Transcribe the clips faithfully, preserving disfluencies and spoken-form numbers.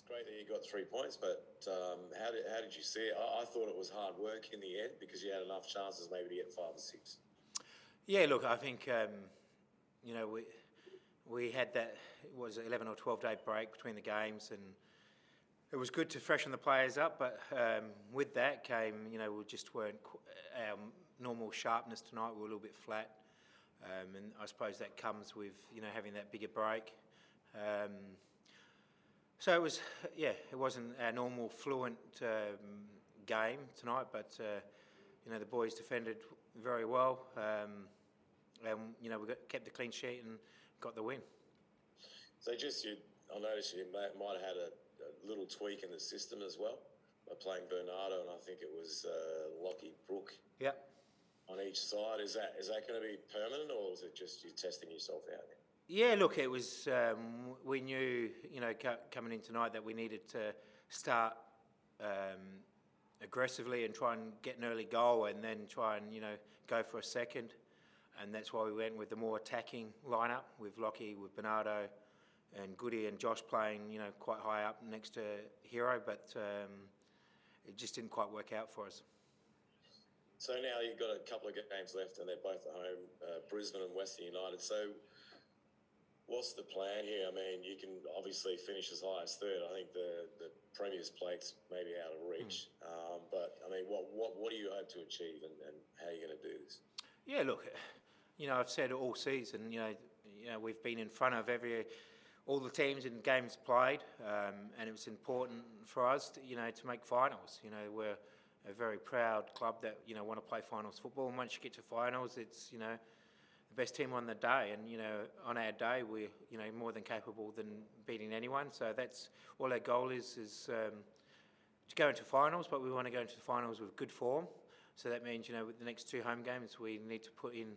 it's great that you got three points, but um, how did how did you see it? I, I thought it was hard work in the end because you had enough chances maybe to get five or six. Yeah, look, I think um, you know we we had that it was an eleven or twelve day break between the games, and it was good to freshen the players up. But um, with that came, you know, we just weren't our normal sharpness tonight. We were a little bit flat, um, and I suppose that comes with you know having that bigger break. Um, So it was, yeah, it wasn't our normal fluent um, game tonight, but, uh, you know, the boys defended very well. Um, and, you know, we got, kept the clean sheet and got the win. So just, you, I noticed you may, might have had a, a little tweak in the system as well by playing Bernardo, and I think it was uh, Lockie Brook. Yeah. On each side. Is that is that going to be permanent, or is it just you testing yourself out there? Yeah, look, it was. Um, we knew, you know, co coming in tonight that we needed to start um, aggressively and try and get an early goal, and then try and you know go for a second, and that's why we went with the more attacking lineup with Lockie, with Bernardo, and Goody and Josh playing, you know, quite high up next to Hero, but um, it just didn't quite work out for us. So now you've got a couple of games left, and they're both at home, uh, Brisbane and Western United. So. What's the plan here? I mean, you can obviously finish as high as third. I think the, the Premier's plate's maybe out of reach. Mm. Um, but, I mean, what, what what do you hope to achieve, and, and how are you going to do this? Yeah, look, you know, I've said all season, you know, you know, we've been in front of every all the teams in games played, um, and it was important for us, to, you know, to make finals. You know, we're a very proud club that, you know, want to play finals football. And once you get to finals, it's, you know, the best team on the day, and you know on our day we're you know more than capable than beating anyone. So that's all our goal is is um, to go into finals, but we want to go into the finals with good form. So that means you know with the next two home games we need to put in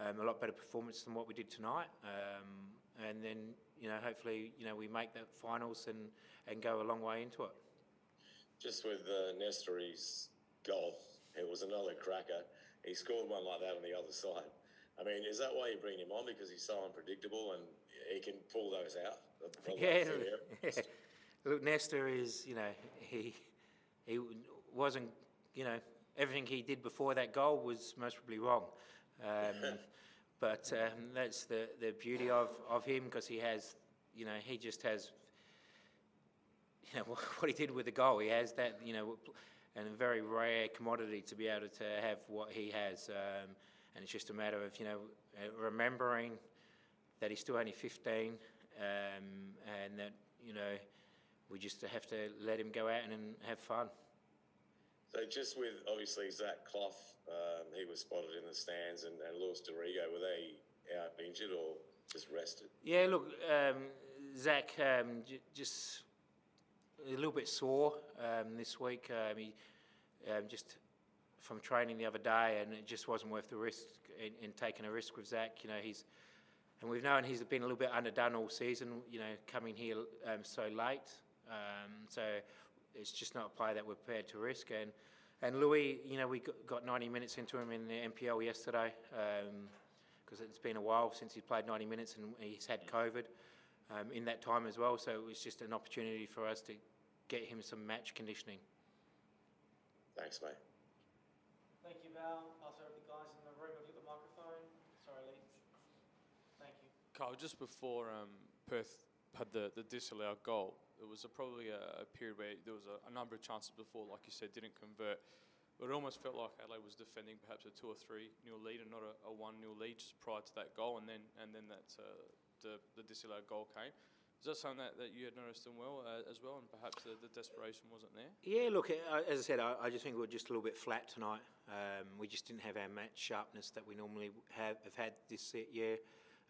um, a lot better performance than what we did tonight, um, and then you know hopefully you know we make that finals and and go a long way into it. Just with uh, Nestory's goal, it was another cracker. He scored one like that on the other side. I mean, is that why you bring him on? Because he's so unpredictable and he can pull those out? Yeah, yeah. Look, Nestor is, you know, he he wasn't, you know, everything he did before that goal was most probably wrong. Um, but um, that's the, the beauty of, of him, because he has, you know, he just has, you know, what he did with the goal. He has that, you know, and a very rare commodity to be able to have what he has. Um, And it's just a matter of, you know, remembering that he's still only fifteen, um, and that, you know, we just have to let him go out and, and have fun. So just with, obviously, Zach Clough, um, he was spotted in the stands, and, and Lewis Dorigo, were they out injured or just rested? Yeah, look, um, Zach um, j just a little bit sore um, this week. Um, he um, just... from training the other day, and it just wasn't worth the risk in, in taking a risk with Zach. You know, he's, and we've known he's been a little bit underdone all season, you know, coming here um, so late. Um, so it's just not a player that we're prepared to risk. And, and Louis, you know, we got ninety minutes into him in the N P L yesterday, because um, it's been a while since he played ninety minutes, and he's had COVID um, in that time as well. So it was just an opportunity for us to get him some match conditioning. Thanks, mate. Thank you, Val. Pass over to the guys in the room. I've got the microphone. Sorry, Lee. Thank you. Kyle, just before um, Perth had the, the disallowed goal, it was a, probably a, a period where there was a, a number of chances before, like you said, didn't convert. But it almost felt like Adelaide was defending perhaps a two or three nil lead and not a, a one nil lead just prior to that goal, and then and then that uh, the the disallowed goal came. Is that something that, that you had noticed in well, uh, as well, and perhaps the, the desperation wasn't there? Yeah, look, as I said, I, I just think we were just a little bit flat tonight. Um, we just didn't have our match sharpness that we normally have, have had this year.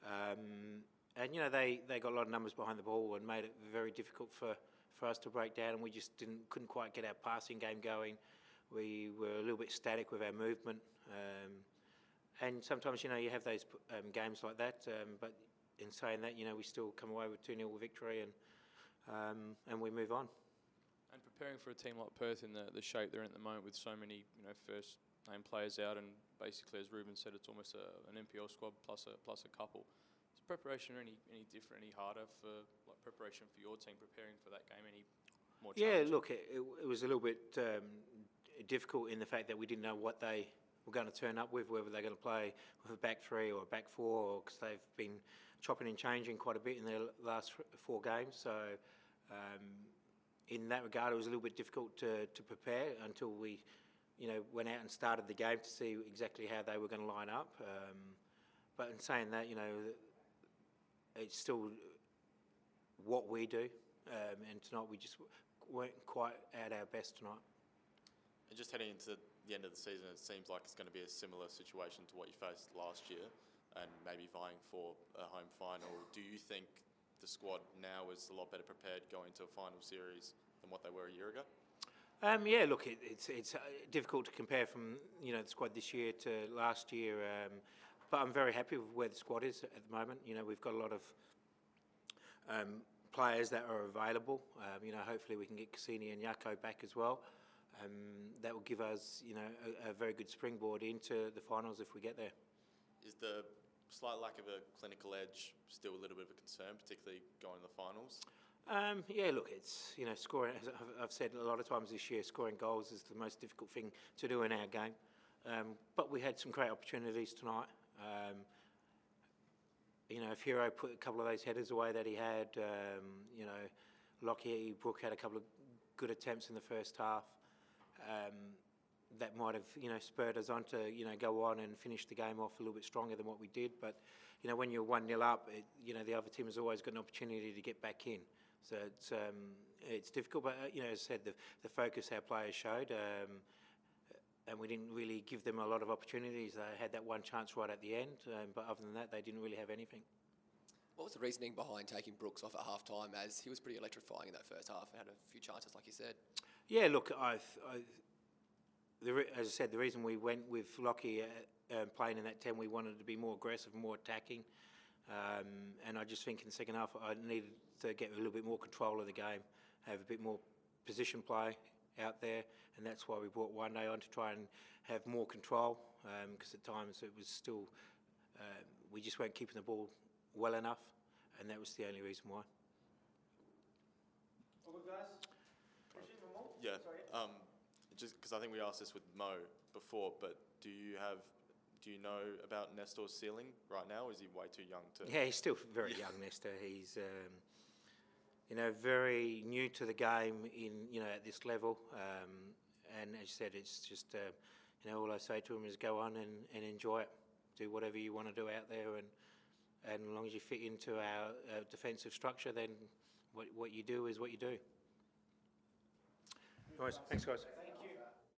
Um, and, you know, they, they got a lot of numbers behind the ball and made it very difficult for, for us to break down, and we just didn't couldn't quite get our passing game going. We were a little bit static with our movement. Um, and sometimes, you know, you have those um, games like that, um, but... in saying that, you know, we still come away with two nil victory, and um, and we move on. And preparing for a team like Perth in the, the shape they're in at the moment, with so many, you know, first name players out, and basically, as Ruben said, it's almost a, an N P L squad plus a plus a couple. Is preparation any any different, any harder for like preparation for your team preparing for that game any more challenging? Yeah, look, it, it was a little bit um, difficult in the fact that we didn't know what they were going to turn up with, whether they're going to play with a back three or a back four, because they've been chopping and changing quite a bit in their last four games. So um, in that regard, it was a little bit difficult to, to prepare until we, you know, went out and started the game to see exactly how they were going to line up. Um, but in saying that, you know, it's still what we do, um, and tonight we just weren't quite at our best tonight. And just heading into the end of the season, it seems like it's going to be a similar situation to what you faced last year, and maybe vying for a home final. Do you think the squad now is a lot better prepared going to a final series than what they were a year ago? Um, yeah, look, it, it's it's difficult to compare from, you know, the squad this year to last year, um, but I'm very happy with where the squad is at the moment. You know, we've got a lot of um, players that are available. Um, you know, hopefully we can get Cassini and Yako back as well. Um, that will give us, you know, a, a very good springboard into the finals if we get there. Is the slight lack of a clinical edge still a little bit of a concern, particularly going to the finals? Um, yeah, look, it's, you know, scoring, as I've said a lot of times this year, scoring goals is the most difficult thing to do in our game. Um, but we had some great opportunities tonight. Um, you know, if Hero put a couple of those headers away that he had, um, you know, Lockie Brook had a couple of good attempts in the first half. Um, that might have, you know, spurred us on to, you know, go on and finish the game off a little bit stronger than what we did. But, you know, when you're one nil up, it, you know, the other team has always got an opportunity to get back in. So it's um, it's difficult, but, uh, you know, as I said, the, the focus our players showed, um, and we didn't really give them a lot of opportunities. They had that one chance right at the end, um, but other than that, they didn't really have anything. What was the reasoning behind taking Brooks off at half-time, as he was pretty electrifying in that first half and had a few chances, like you said? Yeah, look, I, I, the, as I said, the reason we went with Lockie uh, um, playing in that ten, we wanted to be more aggressive, more attacking. Um, and I just think in the second half I needed to get a little bit more control of the game, have a bit more position play out there, and that's why we brought Wanda day on to try and have more control, because um, at times it was still, uh, we just weren't keeping the ball well enough, and that was the only reason why. All good, guys? Question or more? Yeah. Sorry. Um, just because I think we asked this with Mo before, but do you have, do you know about Nestor's ceiling right now? Is he way too young to? Yeah, he's still very yeah. young, Nestor. He's, um, you know, very new to the game in, you know, at this level, um, and as you said, it's just, uh, you know, all I say to him is go on and, and enjoy it, do whatever you want to do out there, and. And as long as you fit into our uh, defensive structure, then what, what you do is what you do. Nice. Thanks, guys.